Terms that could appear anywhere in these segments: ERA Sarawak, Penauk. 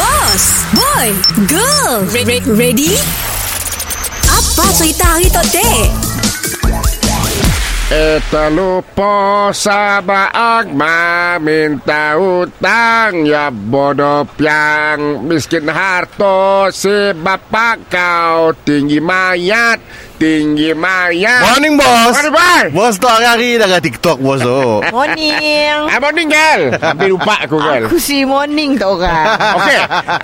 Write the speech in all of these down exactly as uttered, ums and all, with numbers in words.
Boss, boy, girl, ready? Apa cerita hari today? Eta lupa sabah agma minta hutang, ya bodoh piang. Miskin harto si bapak kau, tinggi mayat, tinggi mayat. Morning bos. Morning boy. Bos tu hari-hari dah TikTok bos tu. Morning. Ah, morning girl. Hampir lupa aku girl. Aku si morning tu orang. Okey,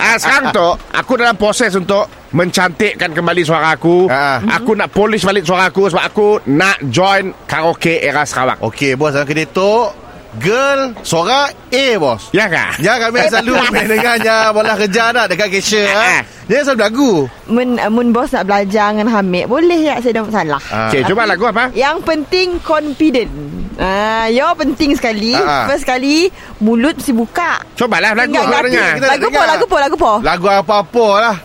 ah, sekarang tu aku dalam proses untuk mencantikkan kembali suara aku. Ha. Aku nak polish balik suara aku sebab aku nak join karaoke Era Sarawak. Okey bos, aku kena tu girl suara A bos. Ya kah? Ya kami selalu mendengarnya bola kerja nak dekat Kesha. Ha. Dia selalu lagu. Mun mun bos nak belajar dengan Hamid, boleh ya, saya dah salah. Ha. Okey, cuba lagu apa? Yang penting confident. Ah, ya penting sekali. Ha-ha. First sekali mulut mesti buka. Cobalah lagu dengar, dengar. Lagu apa? Lagu apa? Lagu apa? Lagu apa-apa lah.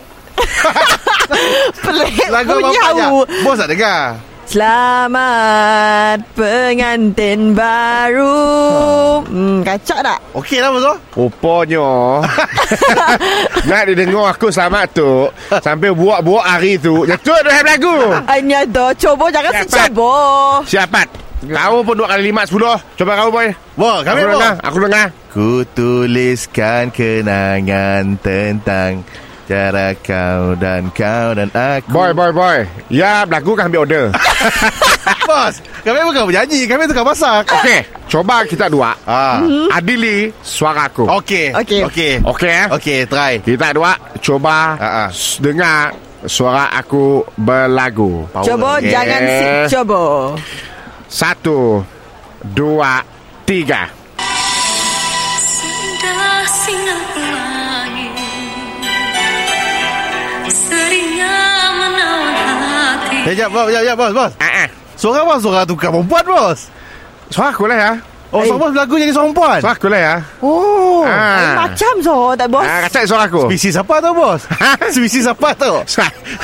Pelik punya aku. Bos tak dengar. Selamat pengantin baru. Hmm, kacak tak? Okey lah bos. Rupanya nak didengar aku selamat tu sampai buak-buak hari tu. Jatuh dah lagu. Hanya dah cuba jangan cuba. Siapat. Kau pun dua kali lima sepuluh. Coba kau boy. Wah, kami aku dengar. Aku dengar. Ku tuliskan kenangan tentang cara kau dan kau dan aku. Boy, boy, boy. Ya, lagu kan ambil order. Bos, kami bukan berjanji. Kami tukar masak. Okey, coba kita dua. Ah. Mm-hmm. Adili suara aku. Okey. Okey. Okey. Okey, eh? Okey, try. Kita dua cuba uh-uh. dengar suara aku berlagu. Power. Coba okay. Jangan sip coba. Satu, dua, tiga. Sudah singgah Sekejap, bos, sekejap, bos, bos. Uh-uh. Suara bos, suara tukar perempuan, bos. Suara aku lah, ya. Oh, suara bos berlagu jadi suara perempuan. Suara aku lah, ya. Oh, ah. Macam suara tak, bos? Ah, kacak suara aku. Spesies apa tu, bos? Spesies apa tu?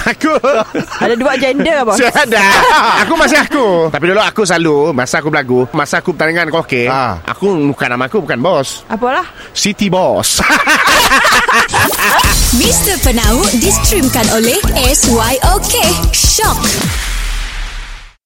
Aku. Ada dua gender, bos. Sudah dah. Aku masih aku. Tapi dulu aku selalu, masa aku berlagu, masa aku pertandingan koke, ah. aku bukan nama aku, bukan bos. Apalah? City Boss. mister Penauk distreamkan oleh S Y O K Shock.